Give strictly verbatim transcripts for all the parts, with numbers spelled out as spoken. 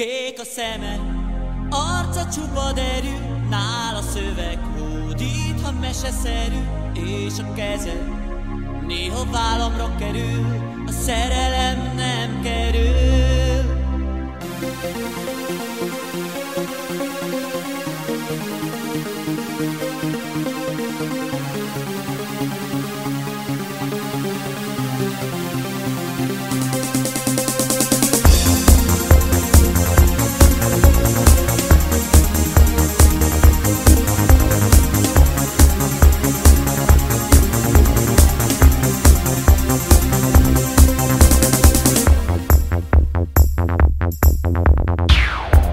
Kék a szemed, arca csupa derű, nála szöveg hódít, ha meseszerű, és a kezed néha vállamra kerül, a szerelem nem kerül. We'll be right back.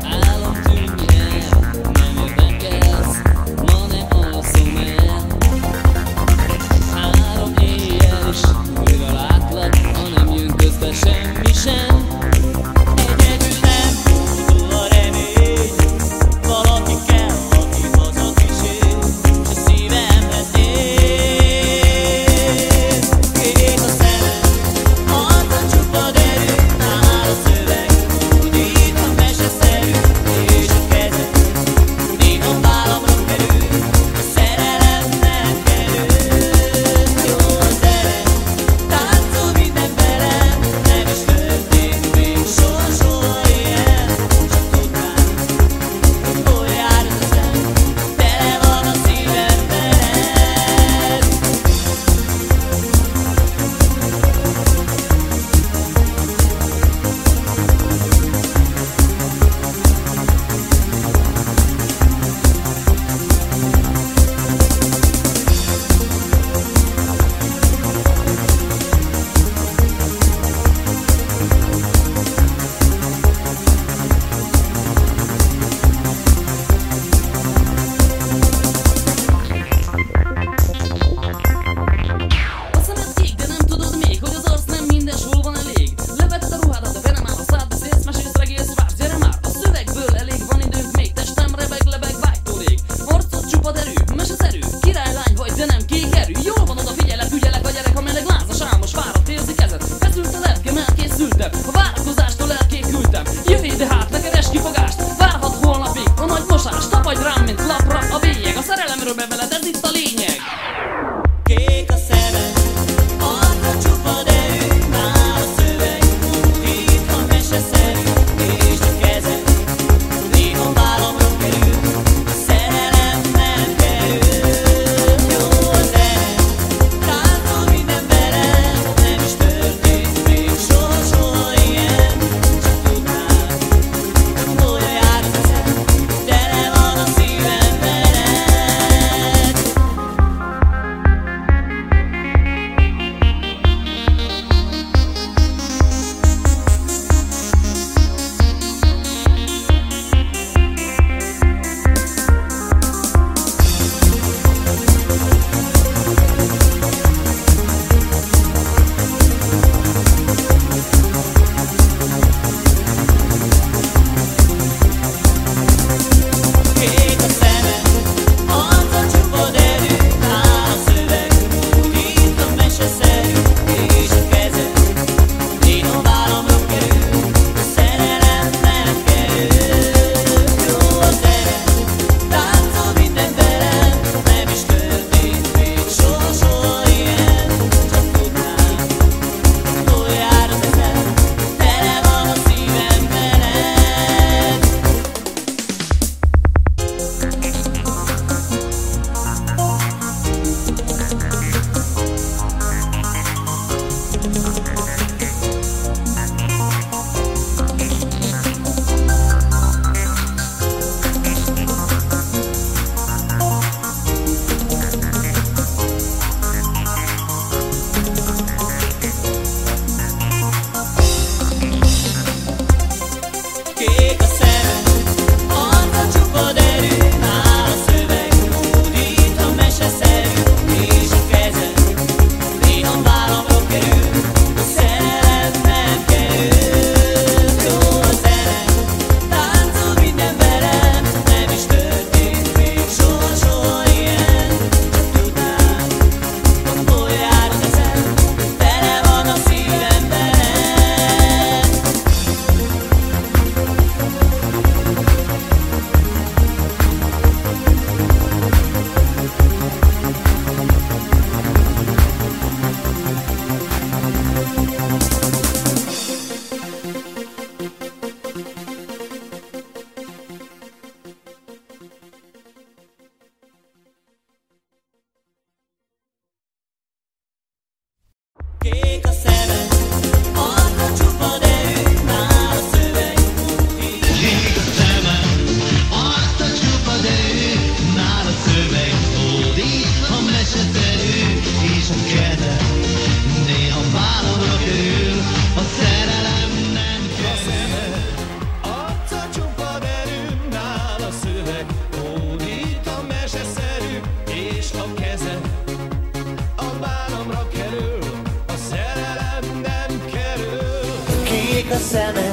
szeme,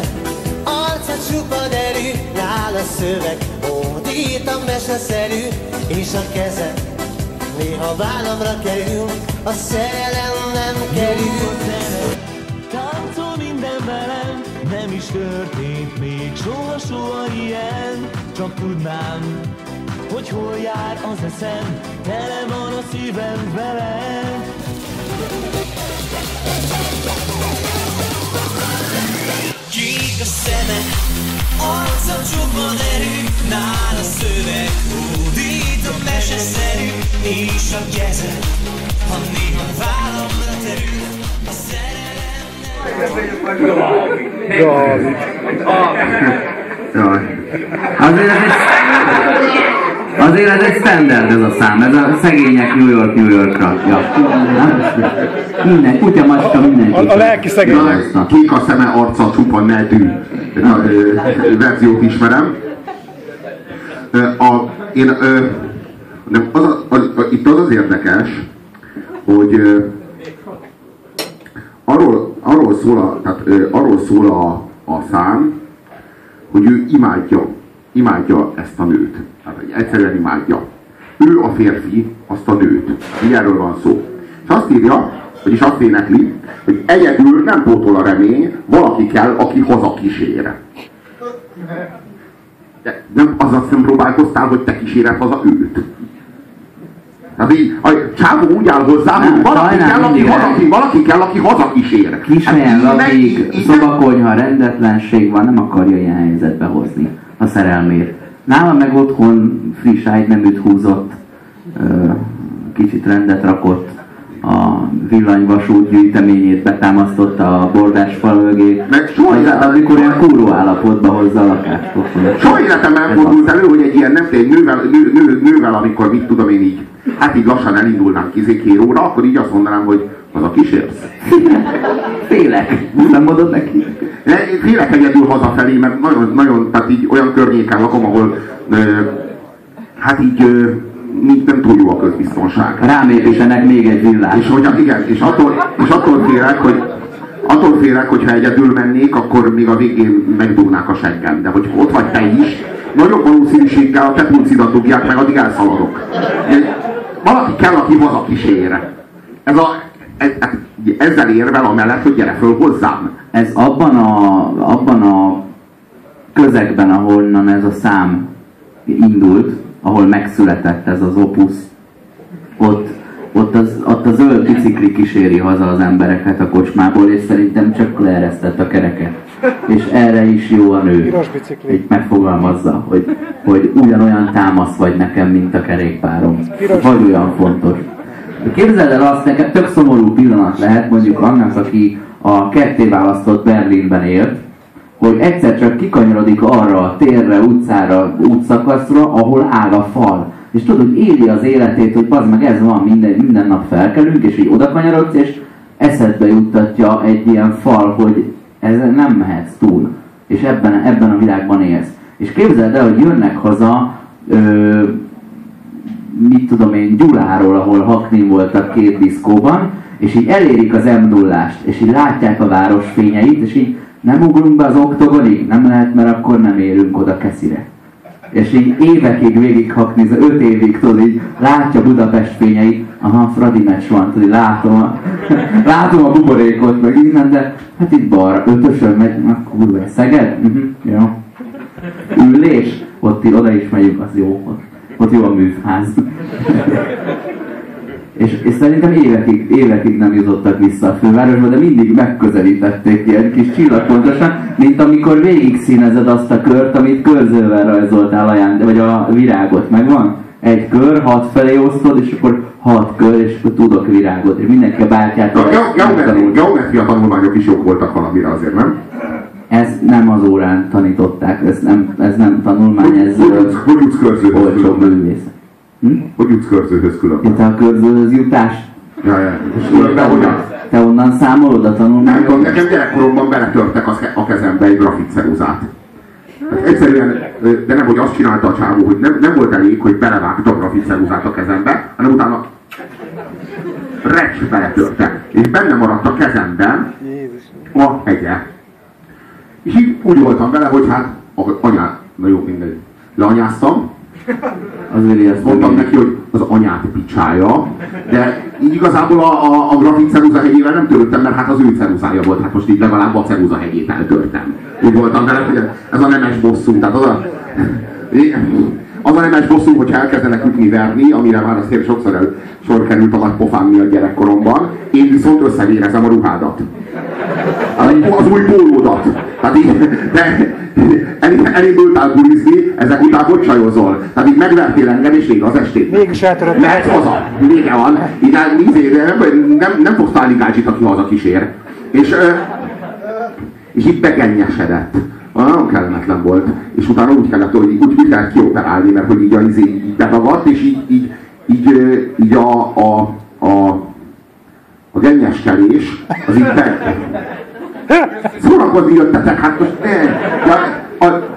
arca csupa derű, nála szöveg, hódít a meseszerű, és a keze néha vállamra kerül, a szerelem nem kerül. Táncol minden velem, nem is történt még soha-soha ilyen, csak tudnám, hogy hol jár az eszem, tele van a szívem velem. Kék a szeme, arca csupa derű, nála szöveg, hódít a meseszerű, és a keze, ha néha vállamra terül, a szerelem nem... Jaj, jaj, azért ez egy, azért ez egy standard ez a szám, ez a szegények New York, New Yorkra. Ja. Minden, kutya, macska, mindenki. A, a lelki szegények. Na, kék a szeme, arca, csupa, nedű. Na, ö, verziót ismerem. Ö, a, én, ö, nem, az a, az, a, itt az az érdekes, hogy ö, arról, arról szól a, tehát, ö, arról szól a, a szám, hogy ő imádja, imádja ezt a nőt. Tehát egyszerűen imádja. Ő a férfi, azt a nőt. Így erről van szó. És azt írja, vagyis azt énekli, hogy egyedül nem pótol a remény, valaki kell, aki haza kísér. De nem azzal sem próbálkoztál, hogy te kíséred haza őt. Tehát így, a csávó úgy áll hozzá, nem, hogy valaki kell, aki haza, valaki kell, aki haza kísér. Kismel, labig, szobakonyha, rendetlenség van, nem akarja ilyen helyzetbe hozni a szerelmét. Nálam meg otthon friss ágy nem üt húzott, kicsit rendet rakott, a villanyvasút gyűjteményét betámasztotta a bordás fal mögé. Meg soha életem... Amikor olyan kúró állapotba hozza a lakáskocsolat. Soha életemben fordult elő, hogy egy ilyen nem egy nővel, nő, nő, nővel, amikor mit tudom én így, hát így lassan elindulnám kizékéróra, akkor így azt mondanám, hogy haza kísérsz. Félek. Nem mondod neki? Én félek egyedül hazafelé, mert nagyon, nagyon, tehát így olyan környéken lakom, ahol ö, hát így ö, nem túl jó a közbiztonság. Rám építenek még egy villát. És hogy igen, és attól, és attól félek, hogy attól félek, hogyha egyedül mennék, akkor még a végén megdugnák a seggem. De hogy ott vagy te is, nagyobb valószínűséggel a te pulcidat dugják, meg addig elszaladok. Valaki kell, aki haza kísér. Ez a, ez, ezzel érvel amellett, hogy gyere föl hozzám. Ez abban a, abban a közegben, ahonnan ez a szám indult, ahol megszületett ez az opusz, ott, ott, az, ott a zöld bicikli kíséri haza az embereket a kocsmából, és szerintem csak leeresztett a kereket. És erre is jó a nő, így megfogalmazza, hogy, hogy ugyanolyan támasz vagy nekem, mint a kerékpárom. Vagy olyan fontos. Képzeld el azt, nekem tök szomorú pillanat lehet mondjuk annak, aki a ketté választott Berlinben élt, hogy egyszer csak kikanyarodik arra a térre, utcára, útszakaszra, ahol áll a fal. És tudod, éli az életét, hogy bazd meg, ez van, minden, minden nap felkelünk, és így odakanyarodsz, és eszedbe juttatja egy ilyen fal, hogy ezen nem mehetsz túl. És ebben, ebben a világban élsz. És képzeld el, hogy jönnek haza, ö, mit tudom én, Gyuláról, ahol Hacknin voltak két diszkóban, és így elérik az em nullást, és így látják a város fényeit, és így nem ugrunk be az oktogonig? Nem lehet, mert akkor nem érünk oda Keszire. És így évekig végighakni, öt évig, tudod, így látja Budapest fényeit, aha, Fradi meccs van, tudod, látom a, látom a buborékot, meg innen, de hát itt balra, ötösön megy, akkor úgy Szeged? Uh-huh, jó. Ülés? Ott oda is megyünk, az jó, ott, ott jó a műfház. És, és szerintem évekig, évekig nem jutottak vissza a fővárosba, de mindig megközelítették ilyen kis csillagpontosan, mint amikor végig színezed azt a kört, amit körzővel rajzoltál ajándékba, vagy a virágot, megvan? Egy kör, hat felé osztod, és akkor hat kör, és akkor tudok virágot, és mindenki a bátyát... Geometria tanulmányok is jók voltak valamire azért, nem? Ez nem az órán tanították, ez nem, ez nem tanulmány, ez... Hogy jutsz körzőhöz különben? Hm? Hogy jutsz körzőhöz különben? Itt a körzőhöz jutás? Ja, ja. Különben hogyan? Te onnan számolod a tanulmányokat? Nem, nekem gyerekkoromban beletörtek a kezembe egy grafitszeruzát. Egyszerűen, de nem, hogy azt csinálta a csávó, hogy nem, nem volt elég, hogy belevágta a grafitszeruzát a kezembe, hanem utána recs beletörtek. És benne maradt a kezemben a hegye. És így úgy voltam vele, hogy hát anyát, na jó, mindegy. Leanyáztam, mondtam neki, hogy az anyát picsája, de így igazából a, a, a grafik ceruzahegyével nem törődtem, mert hát az ő ceruzája volt, hát most így legalább a ceruzahegyét eltörtem. Úgy voltam vele, hogy ez a nemes bosszú, tehát az a... Az a nemes bosszú, hogyha elkezdenek ütni, verni, amire már azért sokszor el, sor került a nagy pofám miatt gyerekkoromban, én viszont összevérezem a ruhádat. Az új pólódat. Tehát így, de elég bőltál bulizni, ezek után bocsajozol. Tehát így megvertél engem, és vége az estét. Mégis eltörött. Mehet haza. Vége van. Így nem, nem, nem fogsz tálni gácsit, aki haza kísér. És, és így begenyeskedett. Nagyon kellemetlen volt, és utána úgy kellett, hogy így, úgy kellett kioperálni, mert hogy így, így, így bedagadt, és így, így, így, így a, a, a, a gennyeskelés az így be... Szórakozni jöttetek, hát most ne! Ha, ha,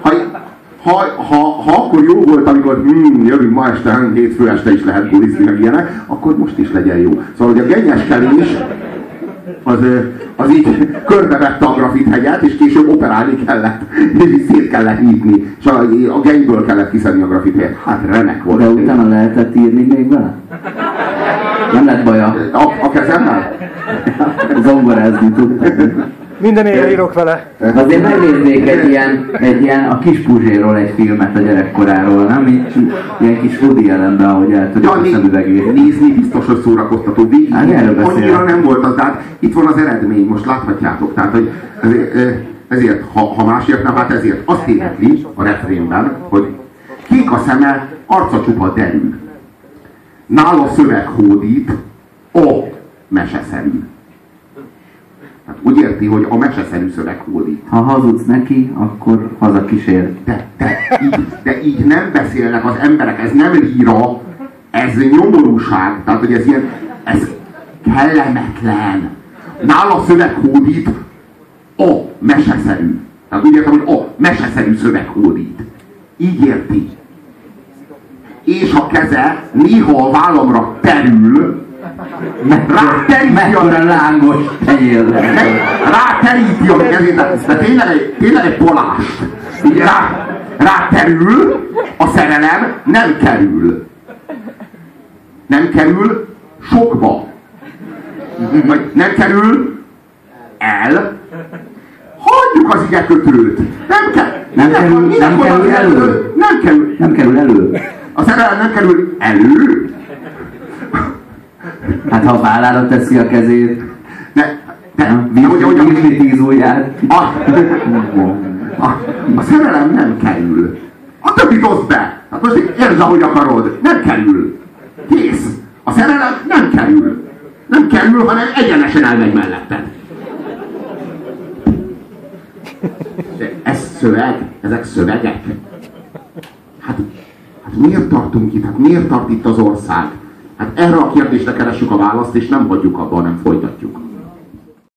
ha, ha, ha akkor jó volt, amikor hmm, jövünk ma este, hétfő este is lehet bulizni, meg ilyenek, akkor most is legyen jó. Szóval, hogy a gennyeskelés az, az így körbevette a grafithegyet, és később operálni kellett, és szét kellett nyitni, és a, a genyből kellett kiszedni a grafithelyet. Hát remek volt. De utána én. Lehetett írni még vele? Nem lett baja. A, a kezemmel? Zongorázni tudtam. Minden éjjel írok vele. Azért megnéznék egy ilyen, egy ilyen a kis Puzséról egy filmet a gyerekkoráról, nem? Így, ilyen kis fudi jelenben, ahogy el tudjuk ja, a szemüvegét. Nézni biztos, hogy szórakoztató, de így, annyira nem volt az, tehát itt van az eredmény, most láthatjátok. Tehát, hogy ezért, ezért ha, ha másért nem, hát ezért azt énekli a refrénben, hogy kék a szeme, arca csupa derű. Nála szöveg hódít, a meseszerű. Hát úgy érti, hogy a meseszerű szöveg hódít. Ha hazudsz neki, akkor haza kísér. De, de, így, de így nem beszélnek az emberek, ez nem líra, ez nyomorúság. Tehát, hogy ez ilyen, ez kellemetlen. Nála szöveg hódít, a meseszerű. Tehát úgy értem, hogy a meseszerű szöveg hódít. Így érti. És a keze néha a vállamra terül, mekkora lángos tenyérre. Ráteríti a kezét, de tényleg egy polást. Rá, ráterül, a szerelem nem kerül. Nem kerül sokba. Vagy nem kerül el. Hagyjuk az igekötőt. Nem, ke nem, nem, kerül, nem, nem kerül elő. Nem kerül, nem kerül elő. A szerelem nem kerül elő. Hát ha a vállára teszi a kezét, vízni tíz ujját. A szerelem nem kerül. A többit oszd be. Hát most értsd, ahogy akarod. Nem kerül. Kész. A szerelem nem kerül. Nem kerül, hanem egyenesen elmegy melletted. De ez szöveg? Ezek szövegek? Hát, hát miért tartunk itt? Hát miért tart itt az ország? Hát erre a kérdésre keressük a választ, és nem hagyjuk abba, hanem folytatjuk.